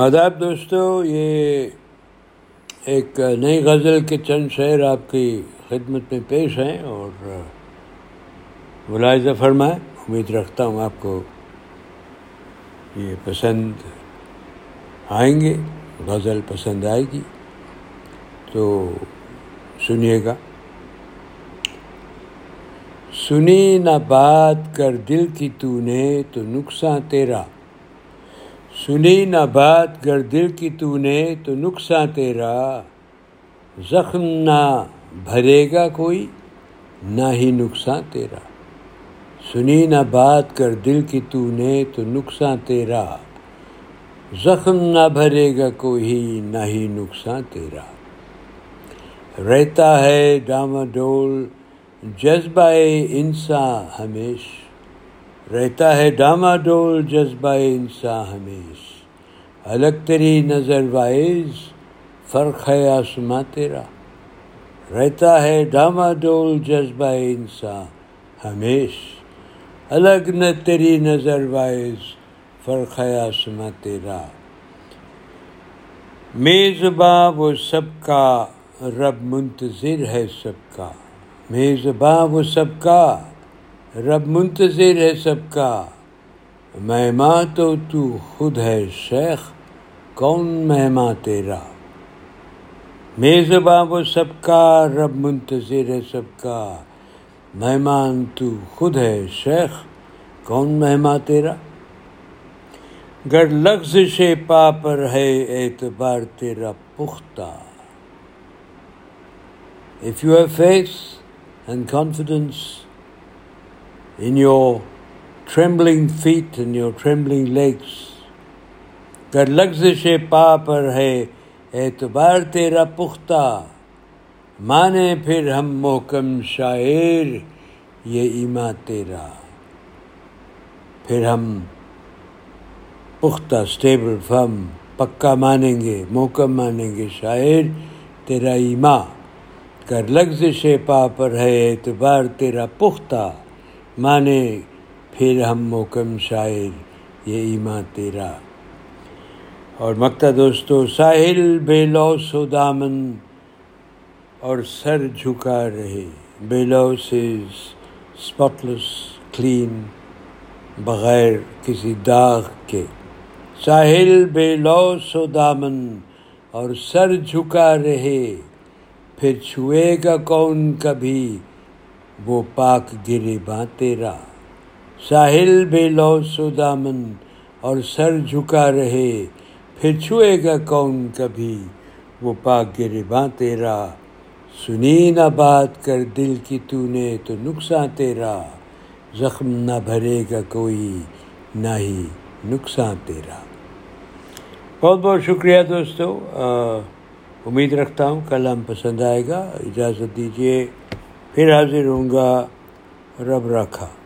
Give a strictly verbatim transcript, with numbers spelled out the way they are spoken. آداب دوستو، یہ ایک نئی غزل کے چند شعر آپ کی خدمت میں پیش ہیں اور ملاحظہ فرمائیں. امید رکھتا ہوں آپ کو یہ پسند آئیں گے، غزل پسند آئے گی، تو سنیے گا. سنی نہ بات کر دل کی تو نے تو نقصاں تیرا، سنی نہ بات کر دل کی تو نے تو نقصاں تیرا، زخم نہ بھرے گا کوئی نہ ہی نقصاں تیرا. سنی نہ بات کر دل کی تو نے تو نقصاں تیرا، زخم نہ بھرے گا کوئی نہ ہی نقصاں تیرا. رہتا ہے ڈامہ ڈول جذبہ انسان ہمیش، رہتا ہے ڈامہ ڈول جذبہ انسان ہمیش، الگ تری نظر وائز فرق ہے آسماں تیرا. رہتا ہے ڈامہ ڈول جذبہ انسان ہمیش، الگ نہ تیری نظر وائز فرق ہے آسماں تیرا. میزباں وہ سب کا رب منتظر ہے سب کا، میزباں وہ سب کا رب منتظر ہے سب کا، مہماں تو تو خود ہے شیخ کون مہماں تیرا. میزباں وہ سب کا رب منتظر ہے سب کا، مہمان تو خود ہے شیخ کون مہماں تیرا. گر لغزش پا پر ہے اعتبار تیرا پختہ، if you have faith and confidence in your trembling feet and your trembling legs, گر لغزش پا پر ہے اعتبار تیرا پختہ، مانے پھر ہم محکم شاعر یہ ایمان تیرا. پھر ہم پختہ اسٹیبل فرم پکا مانیں گے، محکم مانیں گے شاعر تیرا ایمان. کر لغزش پا پر ہے اعتبار تیرا پختہ، مانے پھر ہم محکم شاعر یہ ایمان تیرا. اور مکتا دوستو، ساحل بے لوث و دامن اور سر جھکا رہے، بیلوس از اسپاٹ لیس کلین، بغیر کسی داغ کے. ساحل بیلوس و دامن اور سر جھکا رہے، پھر چھوئے گا کون کبھی وہ پاک گریباں تیرا. ساحل بیلوس و دامن اور سر جھکا رہے، پھر چھوئے گا کون کبھی وہ پاک گریباں تیرا. سنی نہ بات کر دل کی تو نے تو نقصاں تیرا، زخم نہ بھرے گا کوئی نہ ہی نقصاں تیرا. بہت بہت شکریہ دوستو. امید رکھتا ہوں کلام پسند آئے گا. اجازت دیجیے، پھر حاضر ہوں گا. رب رکھا.